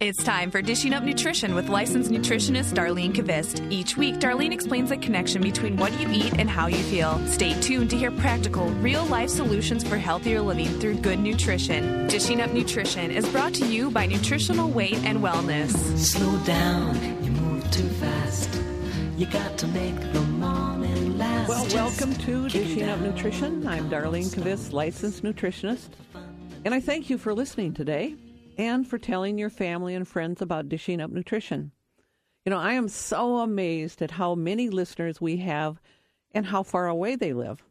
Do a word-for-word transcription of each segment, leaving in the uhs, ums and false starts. It's time for Dishing Up Nutrition with licensed nutritionist Darlene Kvist. Each week, Darlene explains the connection between what you eat and how you feel. Stay tuned to hear practical, real-life solutions for healthier living through good nutrition. Dishing Up Nutrition is brought to you by Nutritional Weight and Wellness. Slow down, you move too fast. You got to make the morning last. Well, welcome to Dishing Up Nutrition. I'm Darlene Kvist, licensed nutritionist, and I thank you for listening today, and for telling your family and friends about Dishing Up Nutrition. You know, I am so amazed at how many listeners we have and how far away they live.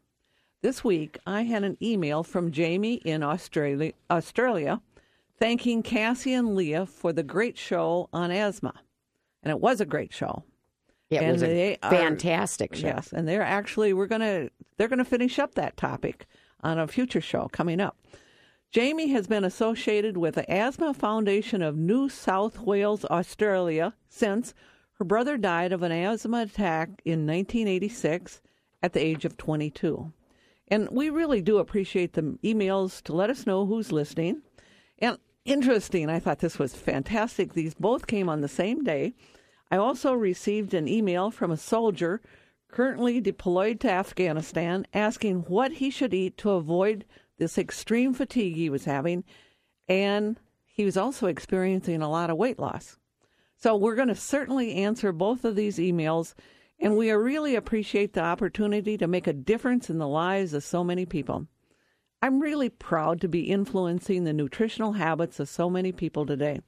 This week, I had an email from Jamie in Australia, Australia thanking Cassie and Leah for the great show on asthma. And it was a great show. Yeah, it was a fantastic show. Yes, and they're actually, we're going to, they're going to finish up that topic on a future show coming up. Jamie has been associated with the Asthma Foundation of New South Wales, Australia, since her brother died of an asthma attack in nineteen eighty-six at the age of twenty-two. And we really do appreciate the emails to let us know who's listening. And interesting, I thought this was fantastic. These both came on the same day. I also received an email from a soldier currently deployed to Afghanistan asking what he should eat to avoid this extreme fatigue he was having, and he was also experiencing a lot of weight loss. So we're going to certainly answer both of these emails, and we really appreciate the opportunity to make a difference in the lives of so many people. I'm really proud to be influencing the nutritional habits of so many people today.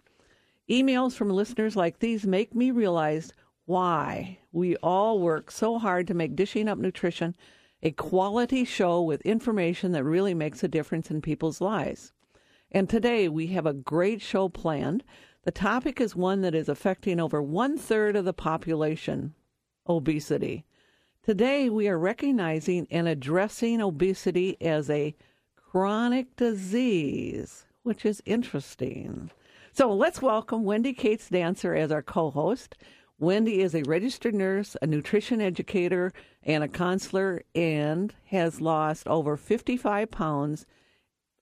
Emails from listeners like these make me realize why we all work so hard to make Dishing Up Nutrition a quality show with information that really makes a difference in people's lives. And today we have a great show planned. The topic is one that is affecting over one-third of the population, obesity. Today we are recognizing and addressing obesity as a chronic disease, which is interesting. So let's welcome Wendy Kate's Dancer as our co-host. Wendy is a registered nurse, a nutrition educator, and a counselor, and has lost over fifty-five pounds.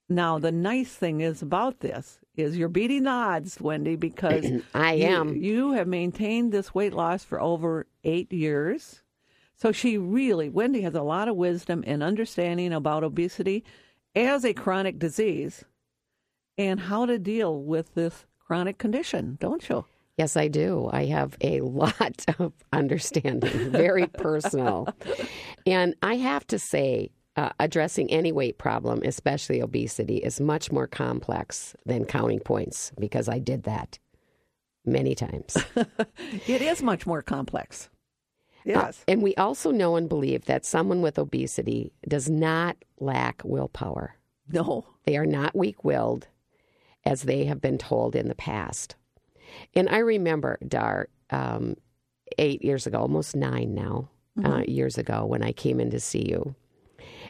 Now, the nice thing is about this is you're beating the odds, Wendy, because I am. You, you have maintained this weight loss for over eight years. So she really, Wendy has a lot of wisdom and understanding about obesity as a chronic disease and how to deal with this chronic condition, don't you? Yes, I do. I have a lot of understanding, very personal. And I have to say, uh, addressing any weight problem, especially obesity, is much more complex than counting points, because I did that many times. It is much more complex. Yes. Uh, and we also know and believe that someone with obesity does not lack willpower. No. They are not weak-willed, as they have been told in the past. And I remember, Dar, um, eight years ago, almost nine now, mm-hmm. uh, years ago, when I came in to see you.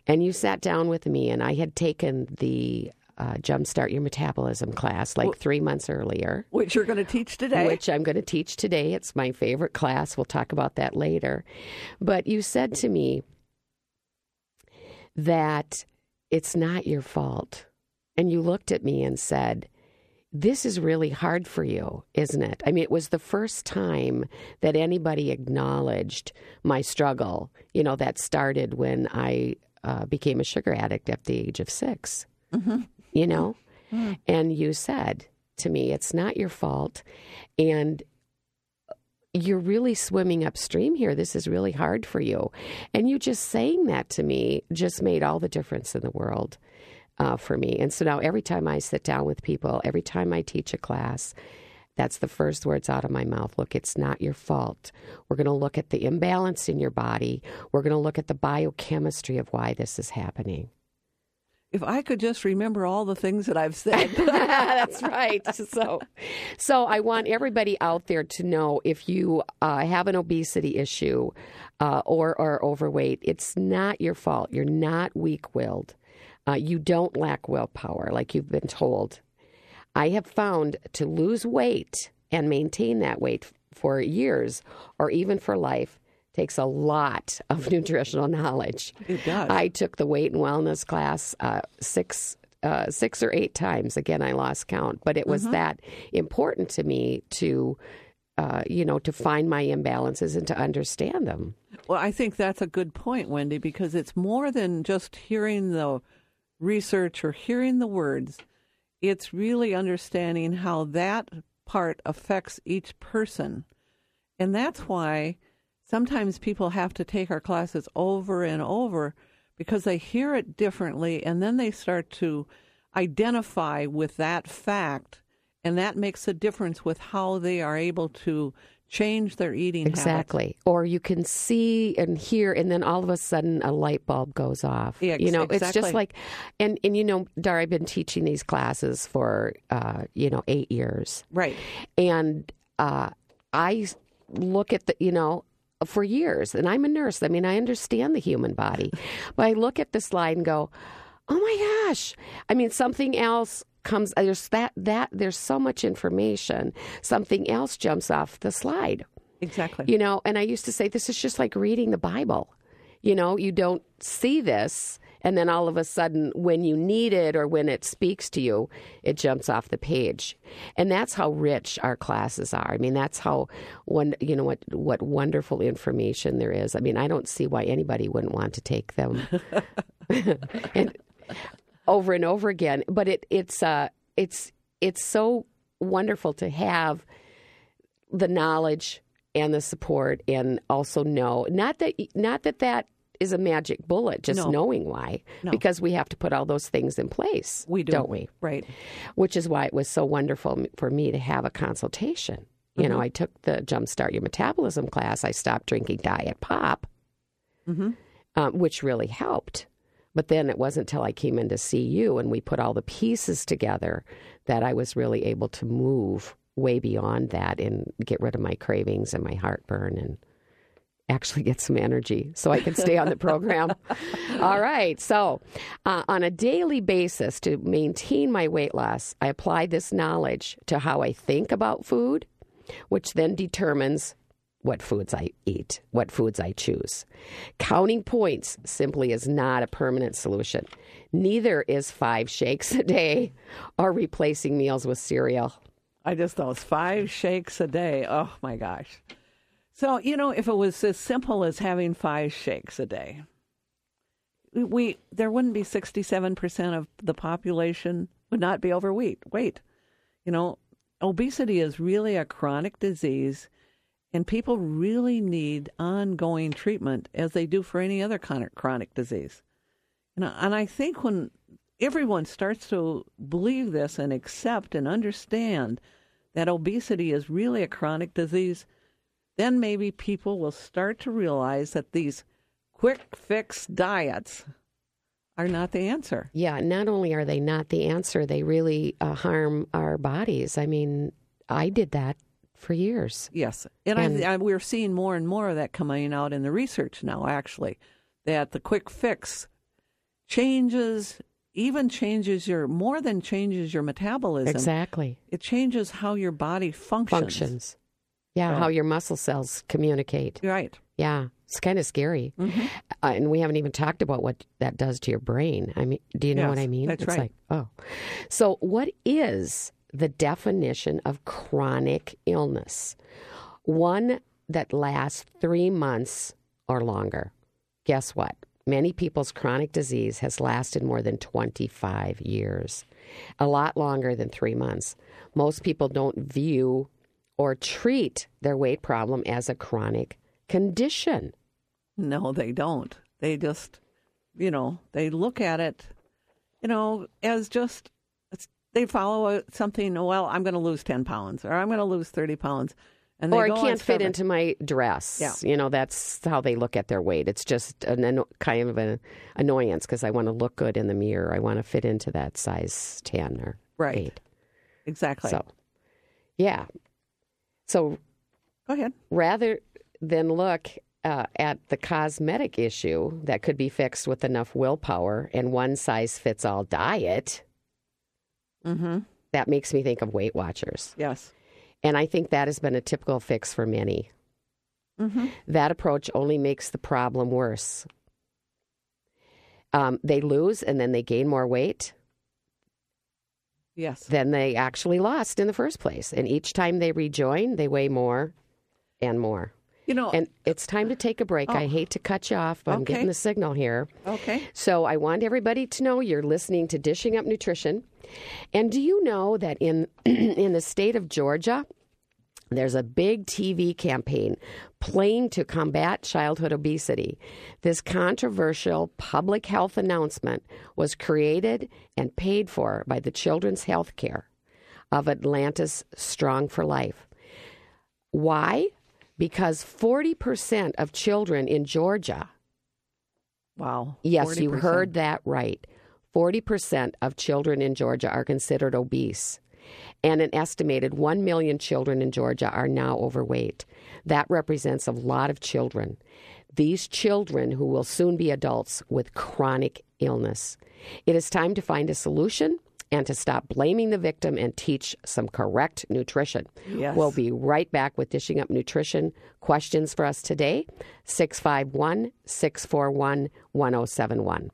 And you sat down with me, and I had taken the uh, Jump Start Your Metabolism class like three months earlier. Which you're going to teach today. Which I'm going to teach today. It's my favorite class. We'll talk about that later. But you said to me that it's not your fault. And you looked at me and said, "This is really hard for you, isn't it?" I mean, it was the first time that anybody acknowledged my struggle, you know, that started when I uh, became a sugar addict at the age of six, mm-hmm. you know? Mm-hmm. And you said to me, it's not your fault. And you're really swimming upstream here. This is really hard for you. And you just saying that to me just made all the difference in the world. Uh, for me. And so now every time I sit down with people, every time I teach a class, that's the first words out of my mouth. Look, it's not your fault. We're going to look at the imbalance in your body. We're going to look at the biochemistry of why this is happening. If I could just remember all the things that I've said. That's right. So so I want everybody out there to know, if you uh, have an obesity issue uh, or are overweight, it's not your fault. You're not weak-willed. Uh, you don't lack willpower, like you've been told. I have found to lose weight and maintain that weight for years or even for life takes a lot of nutritional knowledge. It does. I took the weight and wellness class uh, six uh, six or eight times. Again, I lost count, but it was mm-hmm. that important to me to, uh, you know, to find my imbalances and to understand them. Well, I think that's a good point, Wendy, because it's more than just hearing the research or hearing the words. It's really understanding how that part affects each person. And that's why sometimes people have to take our classes over and over, because they hear it differently and then they start to identify with that fact, and that makes a difference with how they are able to change their eating habits. Exactly. Or you can see and hear, and then all of a sudden a light bulb goes off. Yeah, you know, exactly. It's just like, and, and you know, Dar, I've been teaching these classes for, uh, you know, eight years. Right. And uh, I look at the, you know, for years, and I'm a nurse. I mean, I understand the human body. But I look at the slide and go, oh my gosh. I mean, something else comes, there's that, that, there's so much information, something else jumps off the slide. Exactly. You know, and I used to say, this is just like reading the Bible. You know, you don't see this, and then all of a sudden, when you need it or when it speaks to you, it jumps off the page. And that's how rich our classes are. I mean, that's how, one, you know, what what wonderful information there is. I mean, I don't see why anybody wouldn't want to take them. And over and over again, but it it's uh it's it's so wonderful to have the knowledge and the support, and also know not that not that that is a magic bullet, just no. knowing why, no. because we have to put all those things in place. We do. Don't we? Right. Which is why it was so wonderful for me to have a consultation. Mm-hmm. You know, I took the Jump Start Your Metabolism class. I stopped drinking diet pop, mm-hmm. um, which really helped. But then it wasn't until I came in to see you and we put all the pieces together that I was really able to move way beyond that and get rid of my cravings and my heartburn and actually get some energy so I could stay on the program. All right. So uh, on a daily basis to maintain my weight loss, I apply this knowledge to how I think about food, which then determines what foods I eat, what foods I choose. Counting points simply is not a permanent solution. Neither is five shakes a day or replacing meals with cereal. I just thought five shakes a day. Oh, my gosh. So, you know, if it was as simple as having five shakes a day, we there wouldn't be sixty-seven percent of the population would not be overweight. Wait, you know, obesity is really a chronic disease. And people really need ongoing treatment as they do for any other chronic disease. And I think when everyone starts to believe this and accept and understand that obesity is really a chronic disease, then maybe people will start to realize that these quick fix diets are not the answer. Yeah, not only are they not the answer, they really uh, harm our bodies. I mean, I did that. For years. Yes. And, and I, I, we're seeing more and more of that coming out in the research now, actually, that the quick fix changes, even changes your, more than changes your metabolism. Exactly. It changes how your body functions. Functions. Yeah, right. How your muscle cells communicate. Right. Yeah. It's kind of scary. Mm-hmm. Uh, and we haven't even talked about what that does to your brain. I mean, do you know yes, what I mean? That's it's right. Like, oh. So what is the definition of chronic illness? One that lasts three months or longer. Guess what? Many people's chronic disease has lasted more than twenty-five years, a lot longer than three months. Most people don't view or treat their weight problem as a chronic condition. No, they don't. They just, you know, they look at it, you know, as just they follow something, well, I'm going to lose ten pounds or I'm going to lose thirty pounds. And they or I can't fit into my dress. Yeah. You know, that's how they look at their weight. It's just an, an, kind of an annoyance because I want to look good in the mirror. I want to fit into that size ten or right. eight. Exactly. So, yeah. So go ahead. Rather than look uh, at the cosmetic issue that could be fixed with enough willpower and one size fits all diet, mm-hmm. that makes me think of Weight Watchers. Yes. And I think that has been a typical fix for many. Mm-hmm. That approach only makes the problem worse. Um, they lose and then they gain more weight. yes. than they actually lost in the first place. And each time they rejoin, they weigh more and more. You know, and it's time to take a break. Oh, I hate to cut you off, but okay. I'm getting the signal here. Okay. So I want everybody to know you're listening to Dishing Up Nutrition. And do you know that in in the state of Georgia, there's a big T V campaign playing to combat childhood obesity. This controversial public health announcement was created and paid for by the Children's Health Care of Atlanta's Strong for Life. Why? Because forty percent of children in Georgia. Wow. Yes, forty percent. You heard that right. forty percent of children in Georgia are considered obese. And an estimated one million children in Georgia are now overweight. That represents a lot of children. These children who will soon be adults with chronic illness. It is time to find a solution and to stop blaming the victim and teach some correct nutrition. Yes. We'll be right back with Dishing Up Nutrition. Questions for us today, six five one, six four one, one oh seven one.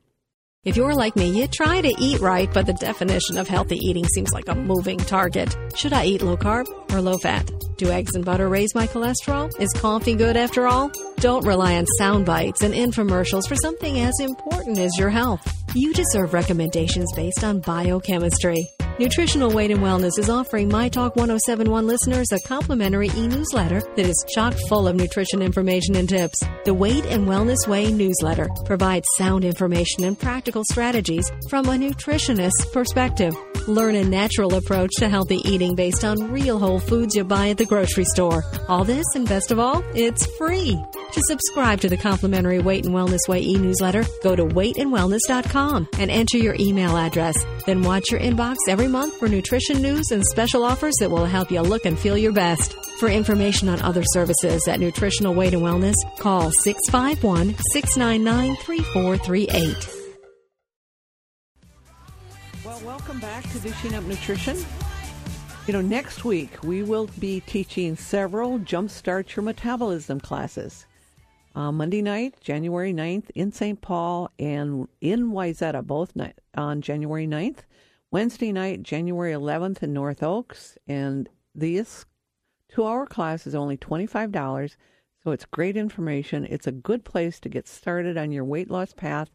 If you're like me, you try to eat right, but the definition of healthy eating seems like a moving target. Should I eat low carb or low fat? Do eggs and butter raise my cholesterol? Is coffee good after all? Don't rely on sound bites and infomercials for something as important as your health. You deserve recommendations based on biochemistry. Nutritional Weight and Wellness is offering MyTalk ten seventy-one listeners a complimentary e-newsletter that is chock full of nutrition information and tips. The Weight and Wellness Way newsletter provides sound information and practical strategies from a nutritionist's perspective. Learn a natural approach to healthy eating based on real whole foods you buy at the grocery store. All this, and best of all, it's free. To subscribe to the complimentary Weight and Wellness Way e-newsletter, go to weight and wellness dot com and enter your email address. Then watch your inbox every month for nutrition news and special offers that will help you look and feel your best. For information on other services at Nutritional Weight and Wellness, call six five one, six nine nine, three four three eight. Well, welcome back to Dishing Up Nutrition. You know, next week we will be teaching several Jump Start Your Metabolism classes. Uh, Monday night, January ninth in Saint Paul and in Wayzata, both night, on January ninth. Wednesday night, January eleventh in North Oaks. And this two-hour class is only twenty-five dollars, so it's great information. It's a good place to get started on your weight loss path.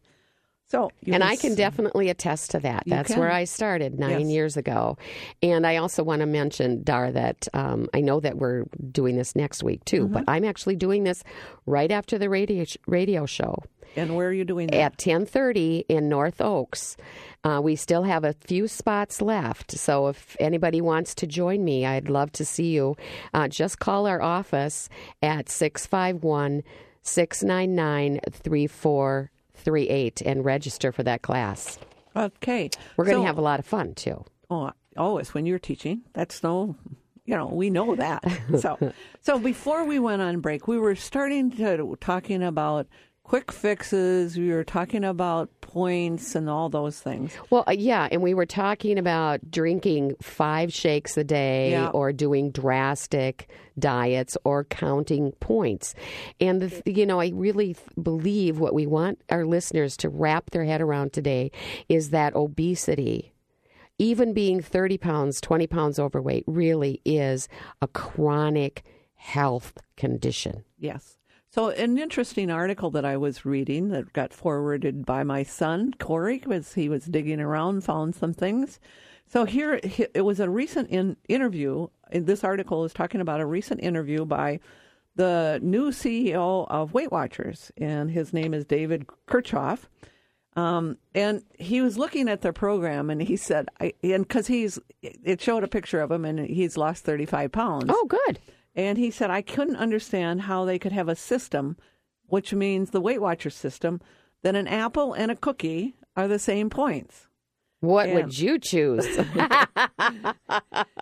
So you and I can see. Definitely attest to that. You That's can. Where I started nine yes. years ago. And I also want to mention, Dar, that um, I know that we're doing this next week, too, mm-hmm. but I'm actually doing this right after the radio, radio show. And where are you doing that? At ten thirty in North Oaks. Uh, we still have a few spots left. So if anybody wants to join me, I'd love to see you. Uh, just call our office at six five one, six nine nine, three four three eight and register for that class. Okay. We're going to so, have a lot of fun, too. Oh, always when you're teaching. That's no... You know, we know that. so, so before we went on break, we were starting to talking about quick fixes. We were talking about points and all those things. Well, uh, yeah. And we were talking about drinking five shakes a day yeah. or doing drastic diets or counting points. And, the, you know, I really believe what we want our listeners to wrap their head around today is that obesity, even being thirty pounds, twenty pounds overweight, really is a chronic health condition. Yes. So an interesting article that I was reading that got forwarded by my son, Corey, because he was digging around, found some things. So here, it was a recent in interview. This article is talking about a recent interview by the new C E O of Weight Watchers, and his name is David Kirchhoff. Um, and he was looking at their program, and he said, I, and because he's, it showed a picture of him, and he's lost thirty-five pounds. Oh, good. And he said, I couldn't understand how they could have a system, which means the Weight Watchers system, that an apple and a cookie are the same points. What and, would you choose?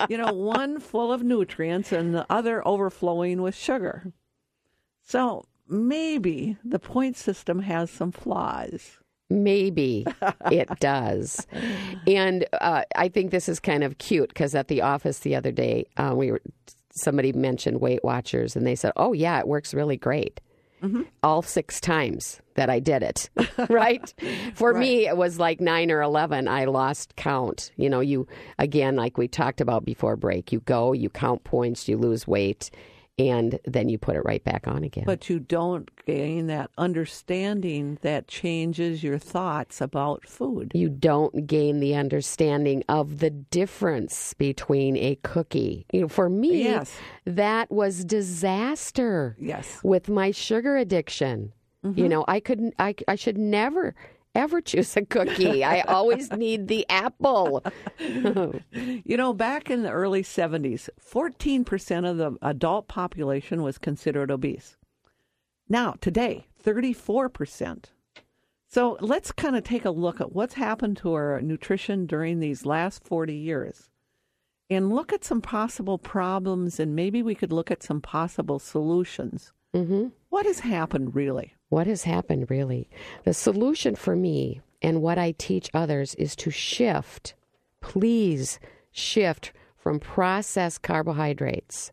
You know, one full of nutrients and the other overflowing with sugar. So maybe the point system has some flaws. Maybe it does. And uh, I think this is kind of cute because at the office the other day, uh, we were... somebody mentioned Weight Watchers, and they said, oh, yeah, it works really great. mm-hmm. all six times that I did it, right? For right. me, it was like nine or eleven. I lost count. You know, you, again, like we talked about before break, you go, you count points, you lose weight, and then you put it right back on again. But you don't gain that understanding that changes your thoughts about food. You don't gain the understanding of the difference between a cookie. You know, for me, yes. that was disaster yes. with my sugar addiction. Mm-hmm. You know, I couldn't, I, I should never ever choose a cookie. I always need the apple. You know, back in the early seventies, fourteen percent of the adult population was considered obese. Now, today, thirty-four percent. So let's kind of take a look at what's happened to our nutrition during these last forty years and look at some possible problems, and maybe we could look at some possible solutions. Mm-hmm. What has happened really? What has happened, really? The solution for me and what I teach others is to shift, please shift from processed carbohydrates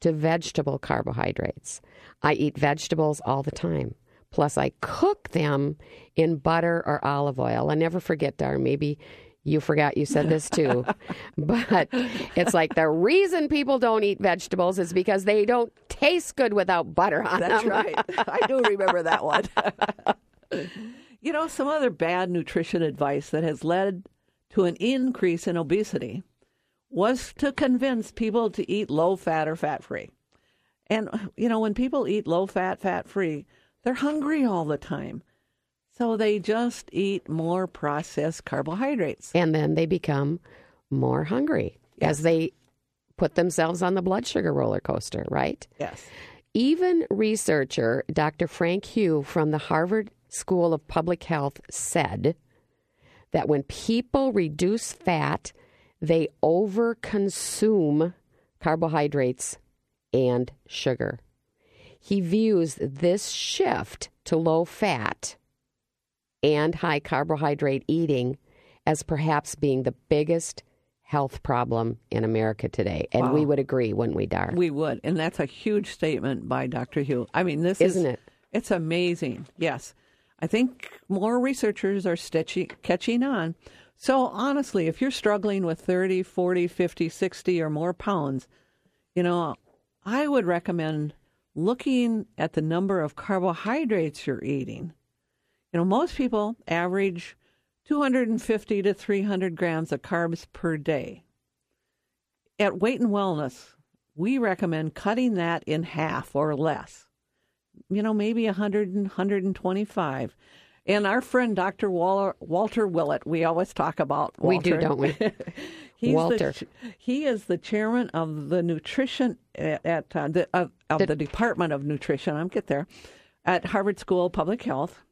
to vegetable carbohydrates. I eat vegetables all the time. Plus, I cook them in butter or olive oil. I never forget, Dar, maybe you forgot you said this too. But it's like the reason people don't eat vegetables is because they don't taste good without butter on That's them. That's right. I do remember that one. You know, some other bad nutrition advice that has led to an increase in obesity was to convince people to eat low fat or fat free. And, you know, when people eat low fat, fat free, they're hungry all the time. So they just eat more processed carbohydrates. And then they become more hungry yes. as they put themselves on the blood sugar roller coaster, right? Yes. Even researcher Doctor Frank Hu from the Harvard School of Public Health said that when people reduce fat, they overconsume carbohydrates and sugar. He views this shift to low fat and high carbohydrate eating as perhaps being the biggest health problem in America today. And wow. we would agree, wouldn't we, Dar? We would. And that's a huge statement by Doctor Hu. I mean, this Isn't is, it? It's amazing. Yes. I think more researchers are stitchy, catching on. So honestly, if you're struggling with thirty, forty, fifty, sixty or more pounds, you know, I would recommend looking at the number of carbohydrates you're eating. You know, most people average two hundred fifty to three hundred grams of carbs per day. At Weight and Wellness, we recommend cutting that in half or less. You know, maybe one hundred and one twenty-five. And our friend Doctor Wal- Walter Willett, we always talk about Walter. We do, don't we? He's Walter. The, he is the chairman of the nutrition at, at uh, the, of, of Did- the Department of Nutrition. I'll get there. At Harvard School of Public Health.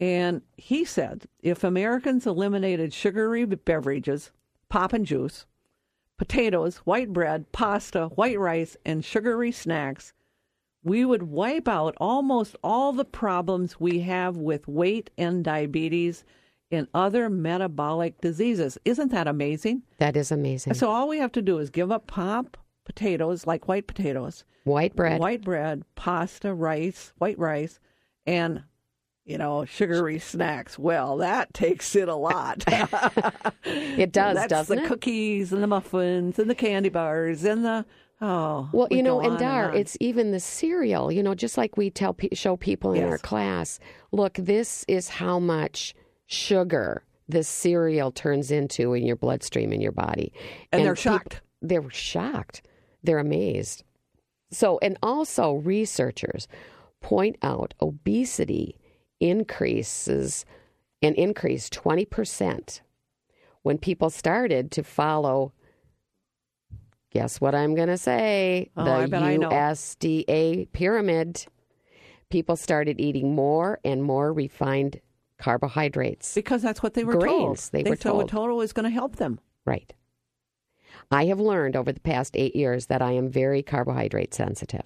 And he said, if Americans eliminated sugary beverages, pop and juice, potatoes, white bread, pasta, white rice, and sugary snacks, we would wipe out almost all the problems we have with weight and diabetes and other metabolic diseases. Isn't that amazing? That is amazing. So all we have to do is give up pop, potatoes, like white potatoes, white bread, white bread, pasta, rice, white rice, and you know, sugary snacks. Well, that takes it a lot. It does, That's doesn't the it? The cookies and the muffins and the candy bars and the, oh. Well, we you know, and Dar, and it's even the cereal, you know, just like we tell show people in yes. our class, look, this is how much sugar this cereal turns into in your bloodstream in your body. And, and they're people, shocked. They're shocked. They're amazed. So, and also researchers point out obesity increases and increased twenty percent when people started to follow, guess what I'm going to say, oh, the U S D A pyramid. People started eating more and more refined carbohydrates. Because that's what they were Grains, told. They, they were told. The total is going to help them. Right. I have learned over the past eight years that I am very carbohydrate sensitive.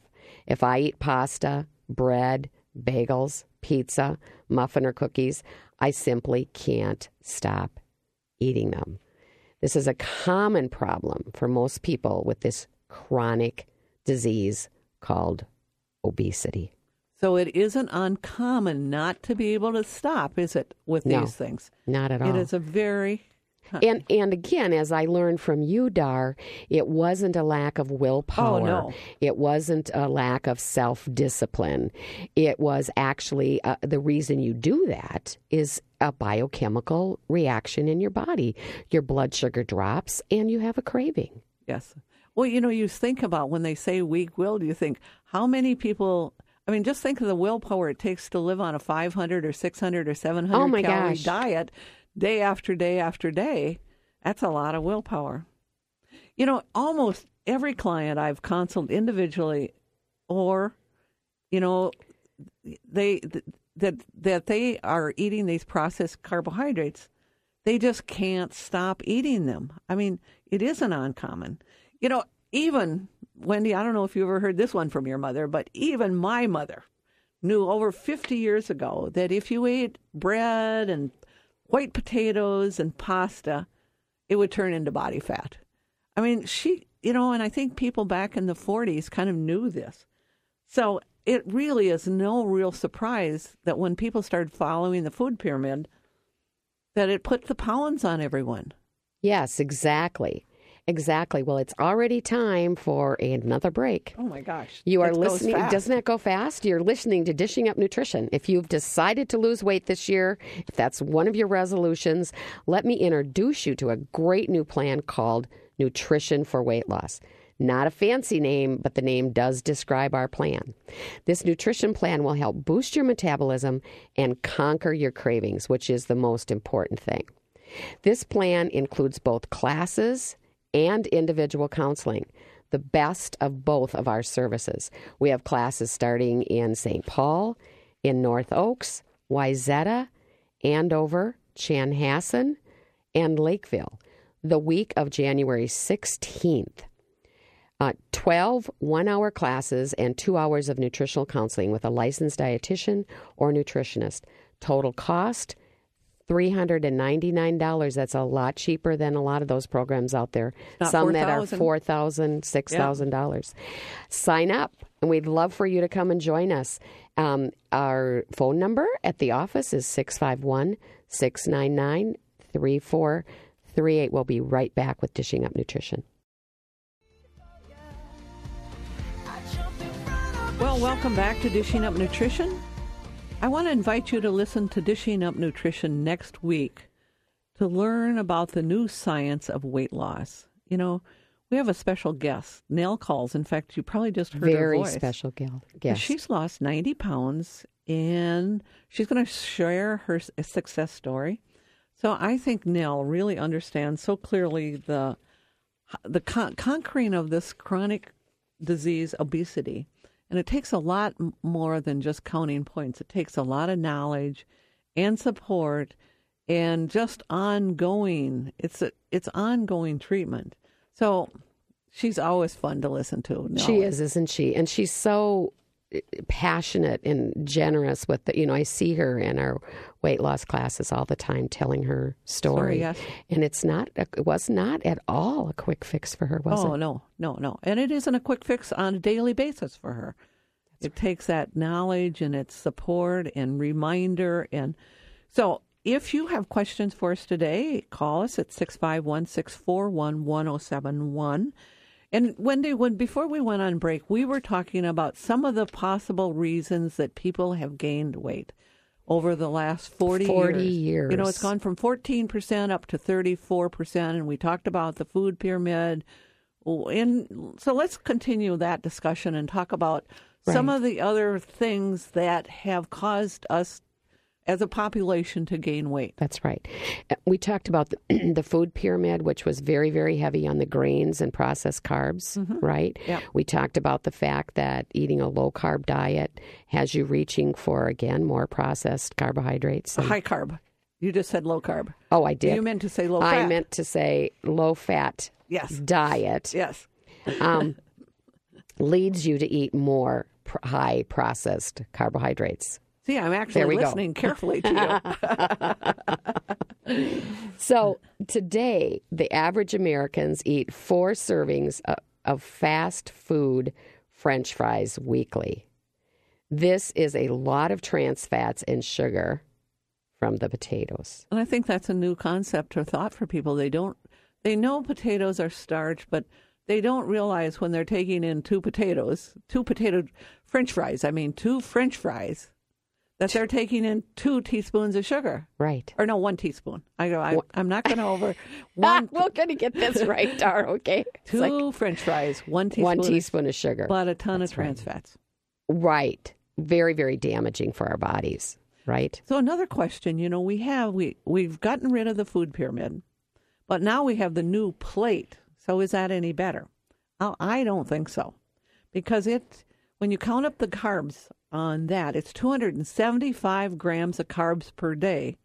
If I eat pasta, bread, bagels, pizza, muffin, or cookies, I simply can't stop eating them. This is a common problem for most people with this chronic disease called obesity. So it isn't uncommon not to be able to stop, is it, with no, these things? Not at all. It is a very... And and again, as I learned from you, Dar, it wasn't a lack of willpower. Oh, no. It wasn't a lack of self-discipline. It was actually uh, the reason you do that is a biochemical reaction in your body. Your blood sugar drops and you have a craving. Yes. Well, you know, you think about when they say weak-willed, you think how many people... I mean, just think of the willpower it takes to live on a five hundred or six hundred or seven hundred oh my calorie gosh. diet day after day after day. That's a lot of willpower. You know, almost every client I've consulted individually, or, you know, they th- that that they are eating these processed carbohydrates, they just can't stop eating them. I mean, it isn't uncommon. You know, even... Wendy, I don't know if you ever heard this one from your mother, but even my mother knew over fifty years ago that if you ate bread and white potatoes and pasta, it would turn into body fat. I mean, she, you know, and I think people back in the forties kind of knew this. So it really is no real surprise that when people started following the food pyramid, that it put the pounds on everyone. Yes, exactly. Exactly. Well, it's already time for another break. Oh, my gosh. You are listening. Doesn't that go fast? You're listening to Dishing Up Nutrition. If you've decided to lose weight this year, if that's one of your resolutions, let me introduce you to a great new plan called Nutrition for Weight Loss. Not a fancy name, but the name does describe our plan. This nutrition plan will help boost your metabolism and conquer your cravings, which is the most important thing. This plan includes both classes and individual counseling, the best of both of our services. We have classes starting in Saint Paul, in North Oaks, Wayzata, Andover, Chanhassen, and Lakeville, the week of January sixteenth. Uh, twelve one-hour classes and two hours of nutritional counseling with a licensed dietitian or nutritionist. Total cost, three hundred ninety-nine dollars. That's a lot cheaper than a lot of those programs out there. Not Some four, that are four thousand dollars, six thousand dollars. Yeah. Sign up, and we'd love for you to come and join us. Um, our phone number at the office is six five one, six nine nine, three four three eight. We'll be right back with Dishing Up Nutrition. Well, welcome back to Dishing Up Nutrition. I want to invite you to listen to Dishing Up Nutrition next week to learn about the new science of weight loss. You know, we have a special guest, Nell Calls. In fact, you probably just heard Very her voice. Very special guest. She's lost ninety pounds, and she's going to share her success story. So I think Nell really understands so clearly the, the con- conquering of this chronic disease, obesity. And it takes a lot more than just counting points. It takes a lot of knowledge and support and just ongoing. It's a, it's ongoing treatment. So she's always fun to listen to. No. She is, isn't she? And she's so passionate and generous with the, you know, I see her in our weight loss classes all the time telling her story. Sorry, yes. And it's not, it was not at all a quick fix for her, was oh, it? Oh, no, no, no. And it isn't a quick fix on a daily basis for her. That's it right. Takes that knowledge and its support and reminder. And so if you have questions for us today, call us at six five one, six four one, one oh seven one. And Wendy, when before we went on break, we were talking about some of the possible reasons that people have gained weight over the last forty, forty years. years. You know, it's gone from fourteen percent up to thirty-four percent, and we talked about the food pyramid. And so let's continue that discussion and talk about right. some of the other things that have caused us as a population to gain weight. That's right. We talked about the, the food pyramid, which was very, very heavy on the grains and processed carbs, mm-hmm. right? Yep. We talked about the fact that eating a low-carb diet has you reaching for, again, more processed carbohydrates. And... High carb. You just said low carb. Oh, I did. You meant to say low fat. I meant to say low-fat yes. diet. Yes. um, leads you to eat more pr- high processed carbohydrates. See, I'm actually listening go. carefully to you. So today, the average Americans eat four servings of fast food French fries weekly. This is a lot of trans fats and sugar from the potatoes. And I think that's a new concept or thought for people. They don't, they know potatoes are starch, but they don't realize when they're taking in two potatoes, two potato French fries, I mean, two French fries, that they're taking in two teaspoons of sugar. Right. Or no, one teaspoon. I go, I, I'm not going to over. One. We're going to get this right, Dar, okay? Two like, French fries, one teaspoon. One teaspoon of sugar. But a ton That's of trans right. fats. Right. Very, very damaging for our bodies, right? So another question, you know, we have, we, we've gotten rid of the food pyramid, but now we have the new plate. So is that any better? Well, I don't think so. Because it, when you count up the carbs on that, it's two hundred seventy-five grams of carbs per day,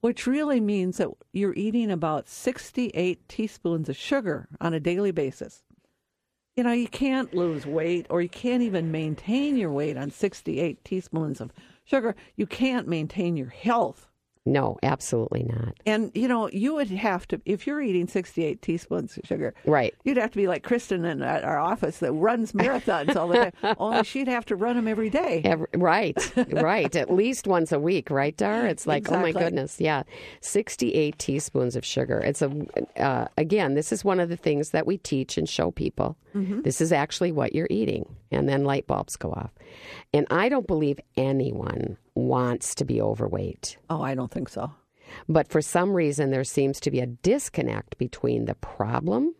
which really means that you're eating about sixty-eight teaspoons of sugar on a daily basis. You know, you can't lose weight, or you can't even maintain your weight on sixty-eight teaspoons of sugar. You can't maintain your health. No, absolutely not. And, you know, you would have to, if you're eating sixty-eight teaspoons of sugar, right, you'd have to be like Kristen in our office that runs marathons all the time, only she'd have to run them every day. Every, right, right. At least once a week, right, Dar? It's like, exactly. Oh, my goodness, yeah. sixty-eight teaspoons of sugar. It's a uh, again, this is one of the things that we teach and show people. Mm-hmm. This is actually what you're eating. And then light bulbs go off. And I don't believe anyone wants to be overweight. Oh, I don't think so. But for some reason, there seems to be a disconnect between the problem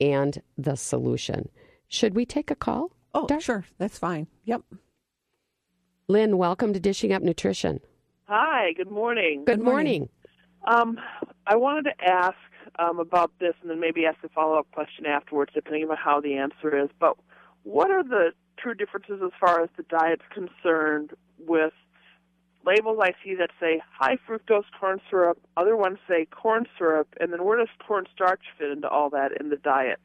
and the solution. Should we take a call? Oh, Dar? Sure. That's fine. Yep. Lynn, welcome to Dishing Up Nutrition. Hi. Good morning. Good, good morning. morning. Um, I wanted to ask um, about this and then maybe ask a follow-up question afterwards, depending on how the answer is. But what are the true differences as far as the diet's concerned with labels I see that say high fructose corn syrup, other ones say corn syrup, and then where does cornstarch fit into all that in the diet?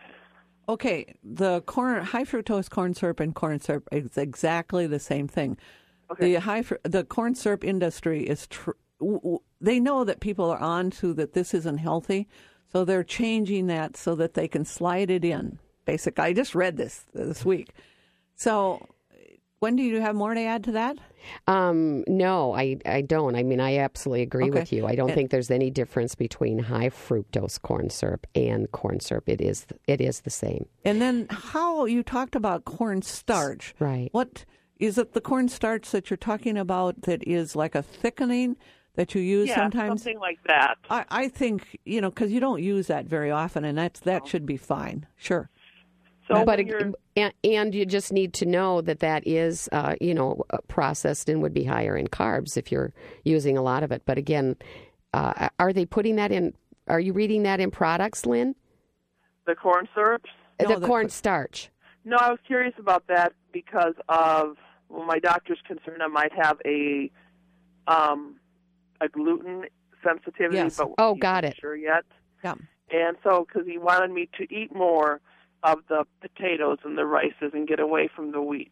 Okay, the corn, high fructose corn syrup and corn syrup is exactly the same thing. Okay. The high, the corn syrup industry is, tr- they know that people are on to that this isn't healthy, so they're changing that so that they can slide it in. Basically, I just read this this week. So, Wendy, do you have more to add to that? Um, no, I, I don't. I mean, I absolutely agree okay. with you. I don't it, think there's any difference between high fructose corn syrup and corn syrup. It is it is the same. And then how you talked about cornstarch. Right. What is it the cornstarch that you're talking about that is like a thickening that you use yeah, sometimes? Something like that. I, I think, you know, because you don't use that very often, and that's, that oh. should be fine. Sure. So but and, and you just need to know that that is, uh, you know, processed and would be higher in carbs if you're using a lot of it. But again, uh, are they putting that in? Are you reading that in products, Lynn? The corn syrup? No, the, the corn starch. No, I was curious about that because of well, my doctor's concern I might have a um, a gluten sensitivity. Yes. But oh, got it. Sure yet. Yeah. And so because he wanted me to eat more of the potatoes and the rices and get away from the wheat.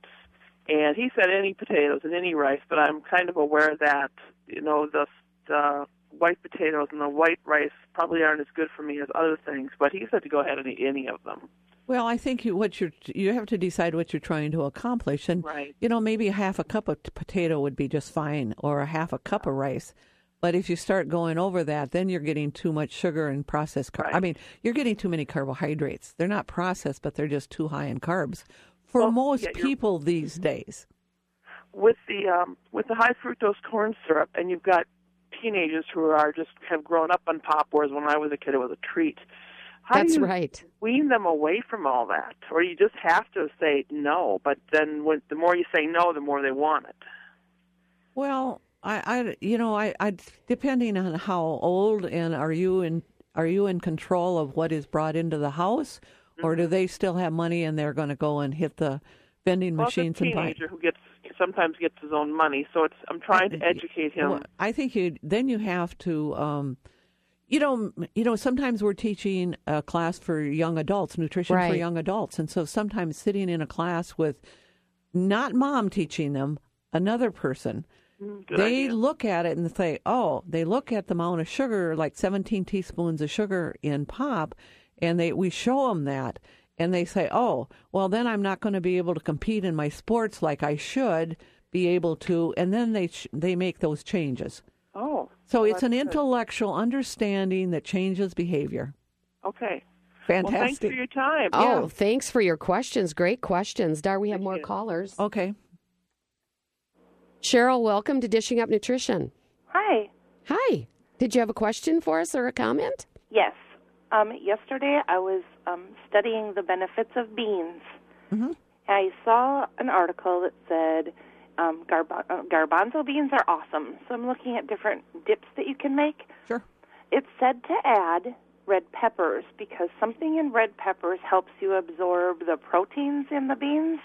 And he said any potatoes and any rice, but I'm kind of aware that, you know, the, the white potatoes and the white rice probably aren't as good for me as other things, but he said to go ahead and eat any of them. Well, I think you what you you have to decide what you're trying to accomplish. And, right. you know, maybe a half a cup of potato would be just fine or a half a cup of rice. But if you start going over that, then you're getting too much sugar and processed carbs. Right. I mean, you're getting too many carbohydrates. They're not processed, but they're just too high in carbs for well, most yeah, people these days. With the um, with the high fructose corn syrup, and you've got teenagers who are just have grown up on pop, whereas when I was a kid, it was a treat. How That's do you right. wean them away from all that? Or you just have to say no, but then when, the more you say no, the more they want it. Well, I, I, you know, I, I, depending on how old and are you in, are you in control of what is brought into the house, mm-hmm. or do they still have money and they're going to go and hit the vending well, machines and buy? Well, it's a teenager who gets sometimes gets his own money, so it's I'm trying to educate him. Well, I think you then you have to, um, you know, you know, sometimes we're teaching a class for young adults, nutrition right. for young adults, and so sometimes sitting in a class with not mom teaching them, another person. Good they idea. Look at it and say, oh, they look at the amount of sugar, like seventeen teaspoons of sugar in pop, and they we show them that, and they say, oh, well, then I'm not going to be able to compete in my sports like I should be able to, and then they sh- they make those changes. Oh. So well, it's an intellectual good. understanding that changes behavior. Okay. Fantastic. Well, thanks for your time. Oh, yeah. Thanks for your questions. Great questions. Dar, we have Thank more you. callers. Okay. Cheryl, welcome to Dishing Up Nutrition. Hi. Hi. Did you have a question for us or a comment? Yes. Um, yesterday I was um, studying the benefits of beans. Mm-hmm. I saw an article that said um, garba- uh, garbanzo beans are awesome. So I'm looking at different dips that you can make. Sure. It's said to add red peppers because something in red peppers helps you absorb the proteins in the beans.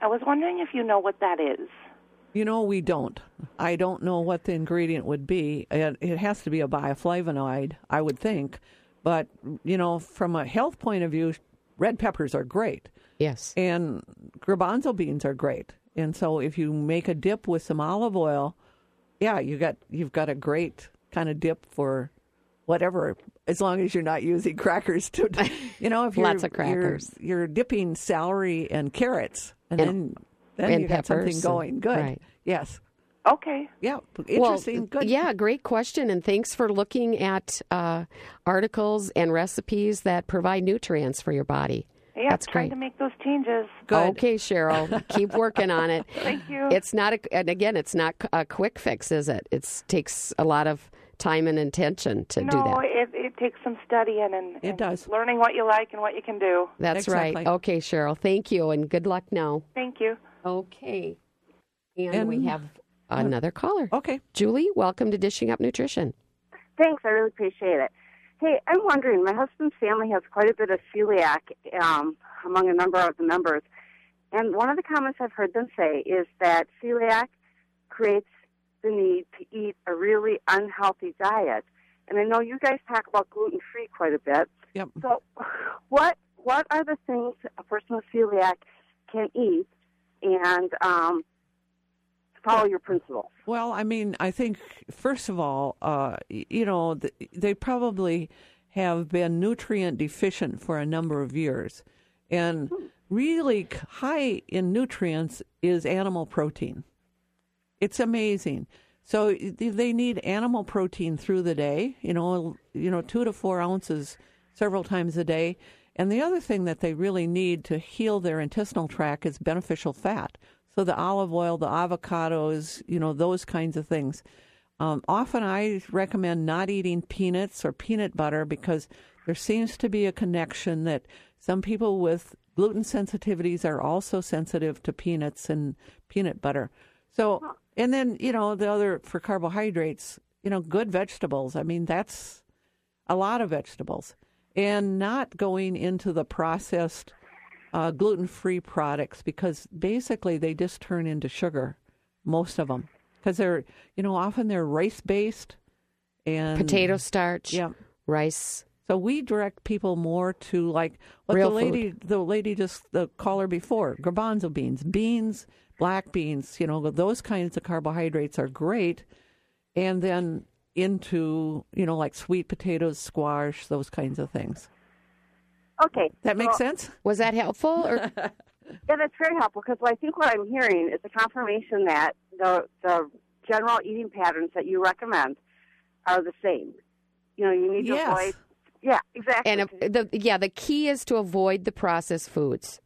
I was wondering if you know what that is. You know, we don't. I don't know what the ingredient would be. It, it has to be a bioflavonoid, I would think. But, you know, from a health point of view, red peppers are great. Yes. And garbanzo beans are great. And so if you make a dip with some olive oil, yeah, you got, you've got a great kind of dip for whatever, as long as you're not using crackers to, you know, if you're, lots of crackers. You're, you're dipping celery and carrots and, and then... Then and you got something going. Good. Right. Yes. Okay. Yeah. Interesting. Well, good. Yeah. Great question. And thanks for looking at uh, articles and recipes that provide nutrients for your body. Yeah. That's great. Trying to make those changes. Good. Okay, Cheryl. Keep working on it. Thank you. It's not, a, and again, it's not a quick fix, is it? It takes a lot of time and intention to no, do that. No, it, it takes some studying and, and it does. learning what you like and what you can do. That's exactly. right. Okay, Cheryl. Thank you. And good luck now. Thank you. Okay. And, and we have another caller. Okay. Julie, welcome to Dishing Up Nutrition. Thanks. I really appreciate it. Hey, I'm wondering, my husband's family has quite a bit of celiac um, among a number of the members. And one of the comments I've heard them say is that celiac creates the need to eat a really unhealthy diet. And I know you guys talk about gluten-free quite a bit. Yep. So what what are the things a person with celiac can eat and um, follow your principles? Well, I mean, I think, first of all, uh, you know, th- they probably have been nutrient deficient for a number of years. And hmm. really high in nutrients is animal protein. It's amazing. So they need animal protein through the day, you know, you know, two to four ounces several times a day. And the other thing that they really need to heal their intestinal tract is beneficial fat. So the olive oil, the avocados, you know, those kinds of things. Um, often I recommend not eating peanuts or peanut butter because there seems to be a connection that some people with gluten sensitivities are also sensitive to peanuts and peanut butter. So, and then, you know, the other, for carbohydrates, you know, good vegetables. I mean, that's a lot of vegetables. And not going into the processed uh, gluten-free products because basically they just turn into sugar, most of them. Because they're, you know, often they're rice-based. And potato starch, yeah. rice. So we direct people more to like what Real the lady, food. the lady just, the caller before, garbanzo beans, beans, black beans, you know, those kinds of carbohydrates are great. And then into, you know, like sweet potatoes, squash, those kinds of things. Okay. That makes well, sense? Was that helpful? Or? Yeah, that's very helpful because I think what I'm hearing is a confirmation that the the general eating patterns that you recommend are the same. You know, you need to yes. avoid... Yeah, exactly. And a, the yeah, the key is to avoid the processed foods.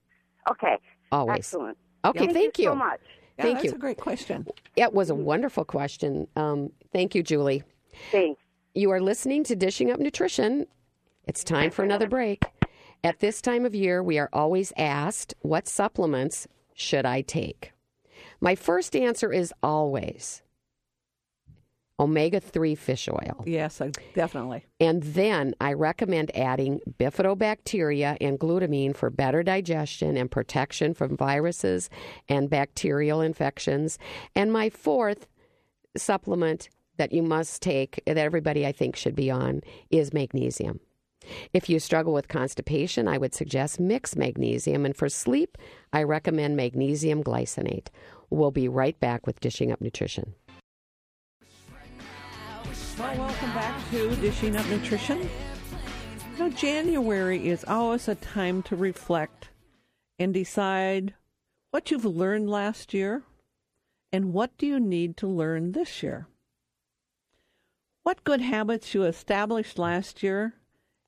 Okay. Always. Excellent. Okay, yeah. thank, thank you. you so much. Yeah, thank that's you. That's a great question. It was a wonderful question. Um, thank you, Julie. Thanks. You are listening to Dishing Up Nutrition. It's time for another break. At this time of year, we are always asked, what supplements should I take? My first answer is always omega three fish oil. Yes, definitely. And then I recommend adding bifidobacteria and glutamine for better digestion and protection from viruses and bacterial infections. And my fourth supplement that you must take, that everybody I think should be on, is magnesium. If you struggle with constipation, I would suggest mixed magnesium. And for sleep, I recommend magnesium glycinate. We'll be right back with Dishing Up Nutrition. Well, welcome back to Dishing Up Nutrition. You know, January is always a time to reflect and decide what you've learned last year and what do you need to learn this year. What good habits you established last year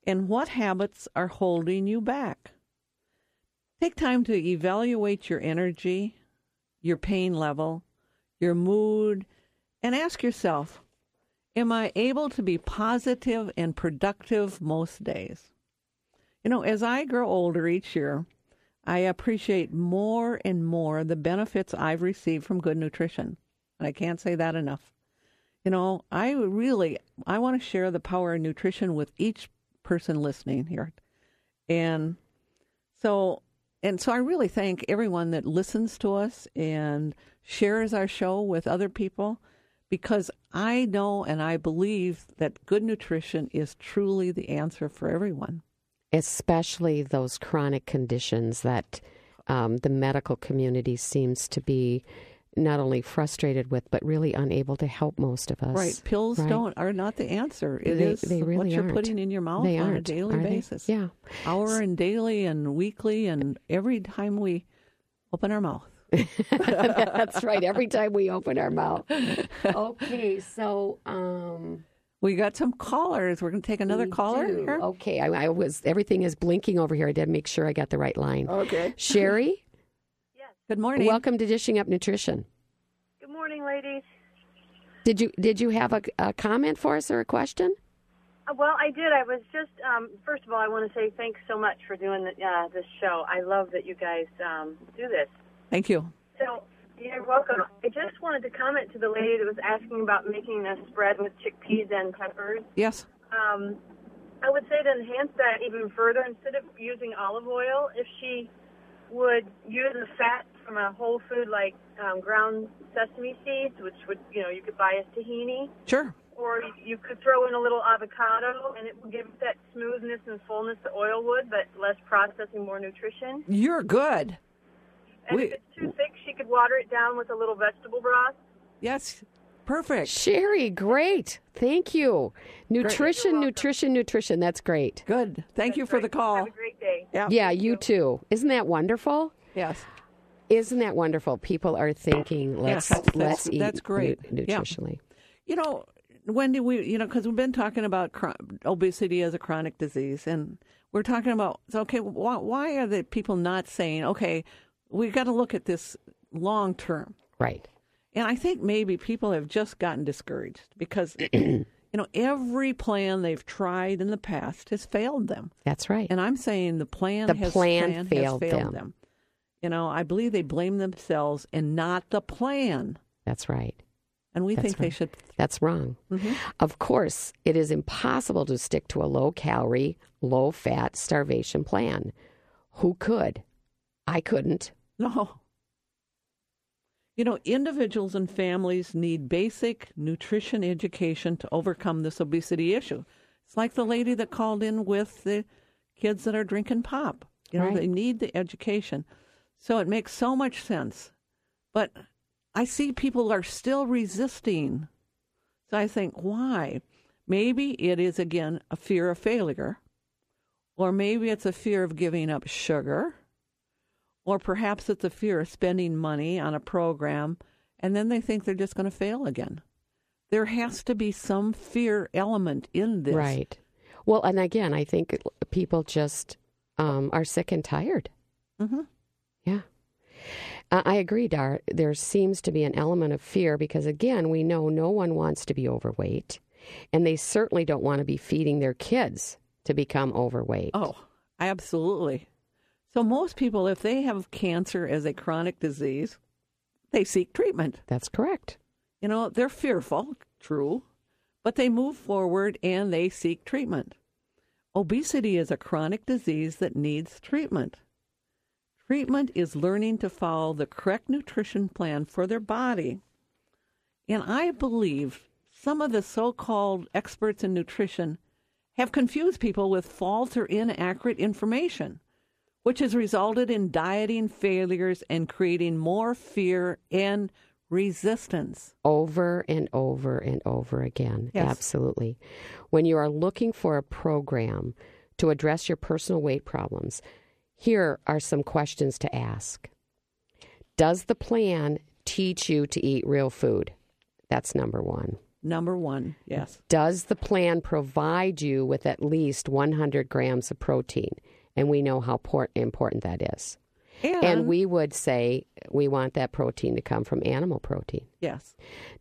and what habits are holding you back. Take time to evaluate your energy, your pain level, your mood, and ask yourself, am I able to be positive and productive most days? You know, as I grow older each year, I appreciate more and more the benefits I've received from good nutrition. And I can't say that enough. You know, I really, I want to share the power of nutrition with each person listening here. And so, and so I really thank everyone that listens to us and shares our show with other people, because I know and I believe that good nutrition is truly the answer for everyone. Especially those chronic conditions that um, the medical community seems to be not only frustrated with, but really unable to help most of us. Right. Pills right? don't are not the answer. It they, is they really what you're aren't. putting in your mouth they on aren't. a daily are basis. They? Yeah. Hour so, and daily and weekly and every time we open our mouth. That's right. Every time we open our mouth. Okay, so um, we got some callers. We're going to take another caller do. here. Okay, I, I was everything is blinking over here. I didn't make sure I got the right line. Okay, Sherry. Yes. Good morning. Welcome to Dishing Up Nutrition. Good morning, ladies. Did you did you have a, a comment for us or a question? Uh, well, I did. I was just um, first of all, I want to say thanks so much for doing the, uh, this show. I love that you guys um, do this. Thank you. So, you're welcome. I just wanted to comment to the lady that was asking about making a spread with chickpeas and peppers. Yes. Um, I would say to enhance that even further, instead of using olive oil, if she would use a fat from a whole food like um, ground sesame seeds, which would, you know, you could buy a tahini. Sure. Or you could throw in a little avocado, and it would give that smoothness and fullness the oil would, but less processing, more nutrition. You're good. And if it's too thick, she could water it down with a little vegetable broth. Yes, perfect. Sherry, great. Thank you. Nutrition, nutrition, nutrition. That's great. Good. Thank That's you for great. the call. Have a great day. Yeah, yeah you too. Isn't that wonderful? Yes. Isn't that wonderful? People are thinking, let's yes, that's, let's that's, eat that's great. Nu- nutritionally. Yeah. You know, Wendy, we you know because we've been talking about chron- obesity as a chronic disease, and we're talking about okay, why, why are the people not saying okay? We've got to look at this long term. Right. And I think maybe people have just gotten discouraged because, you know, every plan they've tried in the past has failed them. That's right. And I'm saying the plan, the has, plan, plan failed has failed them. them. You know, I believe they blame themselves and not the plan. That's right. And we That's think wrong. they should. That's wrong. Mm-hmm. Of course, it is impossible to stick to a low-calorie, low-fat starvation plan. Who could? I couldn't. No. You know, individuals and families need basic nutrition education to overcome this obesity issue. It's like the lady that called in with the kids that are drinking pop. You know, right. They need the education. So it makes so much sense. But I see people are still resisting. So I think, why? Maybe it is, again, a fear of failure. Or maybe it's a fear of giving up sugar. Or perhaps it's a fear of spending money on a program, and then they think they're just going to fail again. There has to be some fear element in this. Right. Well, and again, I think people just um, are sick and tired. Mm-hmm. Yeah. Uh, I agree, Dar. There seems to be an element of fear because, again, we know no one wants to be overweight, and they certainly don't want to be feeding their kids to become overweight. Oh, absolutely. So most people, if they have cancer as a chronic disease, they seek treatment. That's correct. You know, they're fearful, true, but they move forward and they seek treatment. Obesity is a chronic disease that needs treatment. Treatment is learning to follow the correct nutrition plan for their body. And I believe some of the so-called experts in nutrition have confused people with false or inaccurate information, which has resulted in dieting failures and creating more fear and resistance. Over and over and over again. Yes. Absolutely. When you are looking for a program to address your personal weight problems. Here are some questions to ask. Does the plan teach you to eat real food? That's number one. Number one, yes. Does the plan provide you with at least one hundred grams of protein? And we know how important that is. And, and we would say we want that protein to come from animal protein. Yes.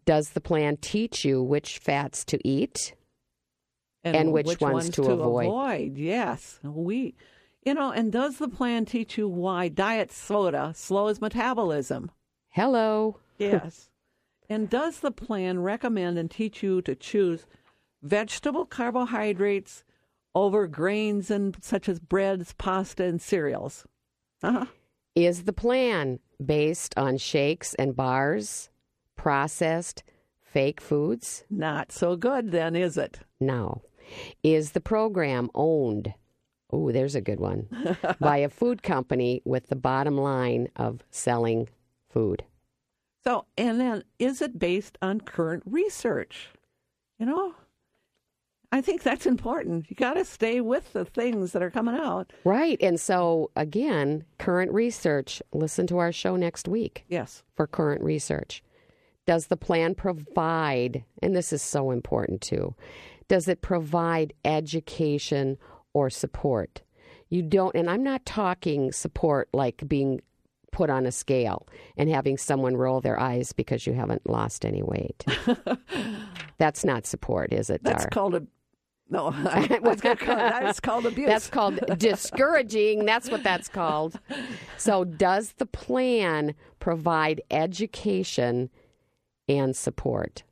Does the plan teach you which fats to eat and, and which, which ones, ones to, to avoid? avoid? Yes. We, you know, and does the plan teach you why diet soda slows metabolism? Hello. Yes. And does the plan recommend and teach you to choose vegetable carbohydrates over grains and such as breads, pasta, and cereals? Uh-huh. Is the plan based on shakes and bars, processed fake foods? Not so good then, is it? No. Is the program owned, oh, there's a good one, by a food company with the bottom line of selling food? So, and then is it based on current research? You know, I think that's important. You got to stay with the things that are coming out. Right. And so, again, current research. Listen to our show next week. Yes. For current research. Does the plan provide, and this is so important too, does it provide education or support? You don't, and I'm not talking support like being put on a scale and having someone roll their eyes because you haven't lost any weight. That's not support, is it, Dar? That's called a No, I, I called, that's called abuse. That's called discouraging. That's what that's called. So does the plan provide education and support?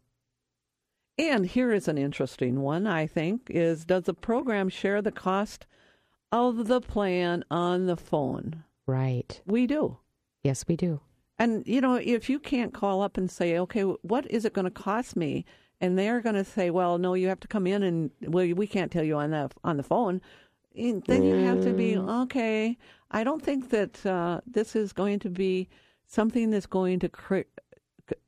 And here is an interesting one, I think, is does the program share the cost of the plan on the phone? Right. We do. Yes, we do. And, you know, if you can't call up and say, okay, what is it going to cost me? And they're going to say, well, no, you have to come in and well, we can't tell you on the, on the phone. And then you have to be, okay, I don't think that uh, this is going to be something that's going to, cr-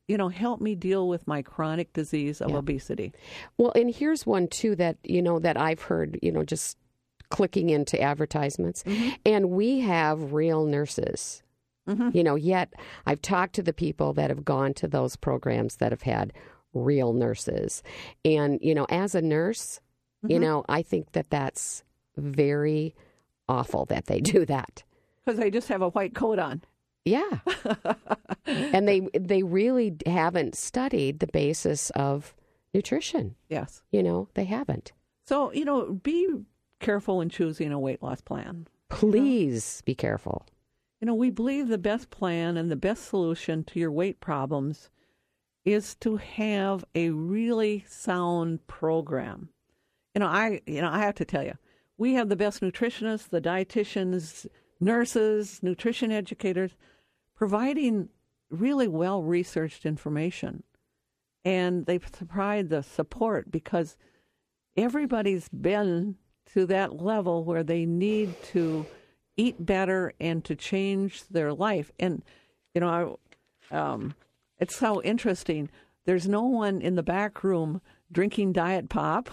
you know, help me deal with my chronic disease of yeah. obesity. Well, and here's one, too, that, you know, that I've heard, you know, just clicking into advertisements. Mm-hmm. And we have real nurses. Mm-hmm. You know, yet I've talked to the people that have gone to those programs that have had real nurses. And, you know, as a nurse, mm-hmm. you know, I think that that's very awful that they do that. Because they just have a white coat on. Yeah. And they they really haven't studied the basis of nutrition. Yes. You know, they haven't. So, you know, be careful in choosing a weight loss plan. Please you know? be careful. You know, we believe the best plan and the best solution to your weight problems is to have a really sound program. You know, I you know, I have to tell you, we have the best nutritionists, the dietitians, nurses, nutrition educators, providing really well-researched information. And they provide the support because everybody's been to that level where they need to eat better and to change their life. And, you know, I, um, it's so interesting. There's no one in the back room drinking diet pop.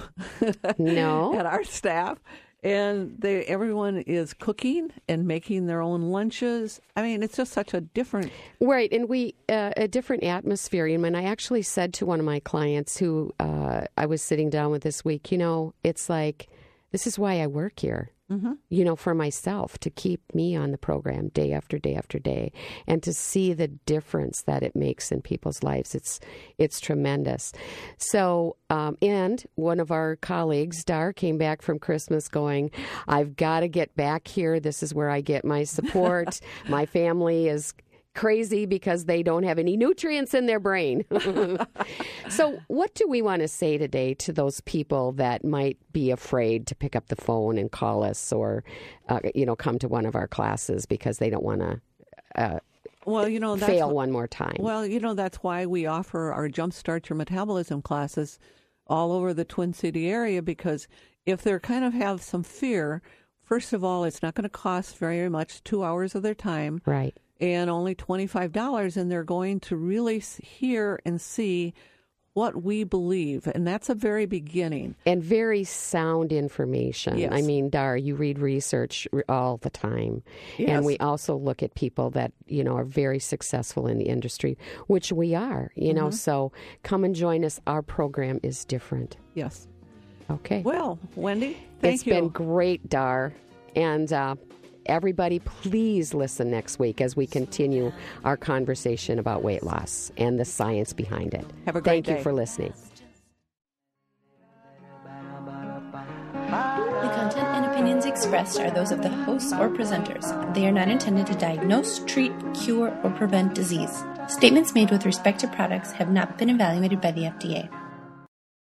No. At our staff. And they, everyone is cooking and making their own lunches. I mean, it's just such a different... Right, and we uh, a different atmosphere. And when I actually said to one of my clients who uh, I was sitting down with this week, you know, it's like, this is why I work here, mm-hmm. you know, for myself, to keep me on the program day after day after day and to see the difference that it makes in people's lives. It's it's tremendous. So, um, and one of our colleagues, Dar, came back from Christmas going, I've got to get back here. This is where I get my support. My family is crazy because they don't have any nutrients in their brain. So what do we want to say today to those people that might be afraid to pick up the phone and call us or, uh, you know, come to one of our classes because they don't want to uh, well, you know, that's, fail one more time? Well, you know, that's why we offer our Jump Start Your Metabolism classes all over the Twin City area, because if they're kind of have some fear, first of all, it's not going to cost very much, two hours of their time. Right. And only twenty-five dollars, and they're going to really hear and see what we believe, and that's a very beginning. And very sound information. Yes. I mean, Dar, you read research all the time. Yes. And we also look at people that, you know, are very successful in the industry, which we are, you mm-hmm. know, so come and join us. Our program is different. Yes. Okay. Well, Wendy, thank it's you. It's been great, Dar. And uh, everybody, please listen next week as we continue our conversation about weight loss and the science behind it. Have a great Thank day. Thank you for listening. The content and opinions expressed are those of the hosts or presenters. They are not intended to diagnose, treat, cure, or prevent disease. Statements made with respect to products have not been evaluated by the F D A.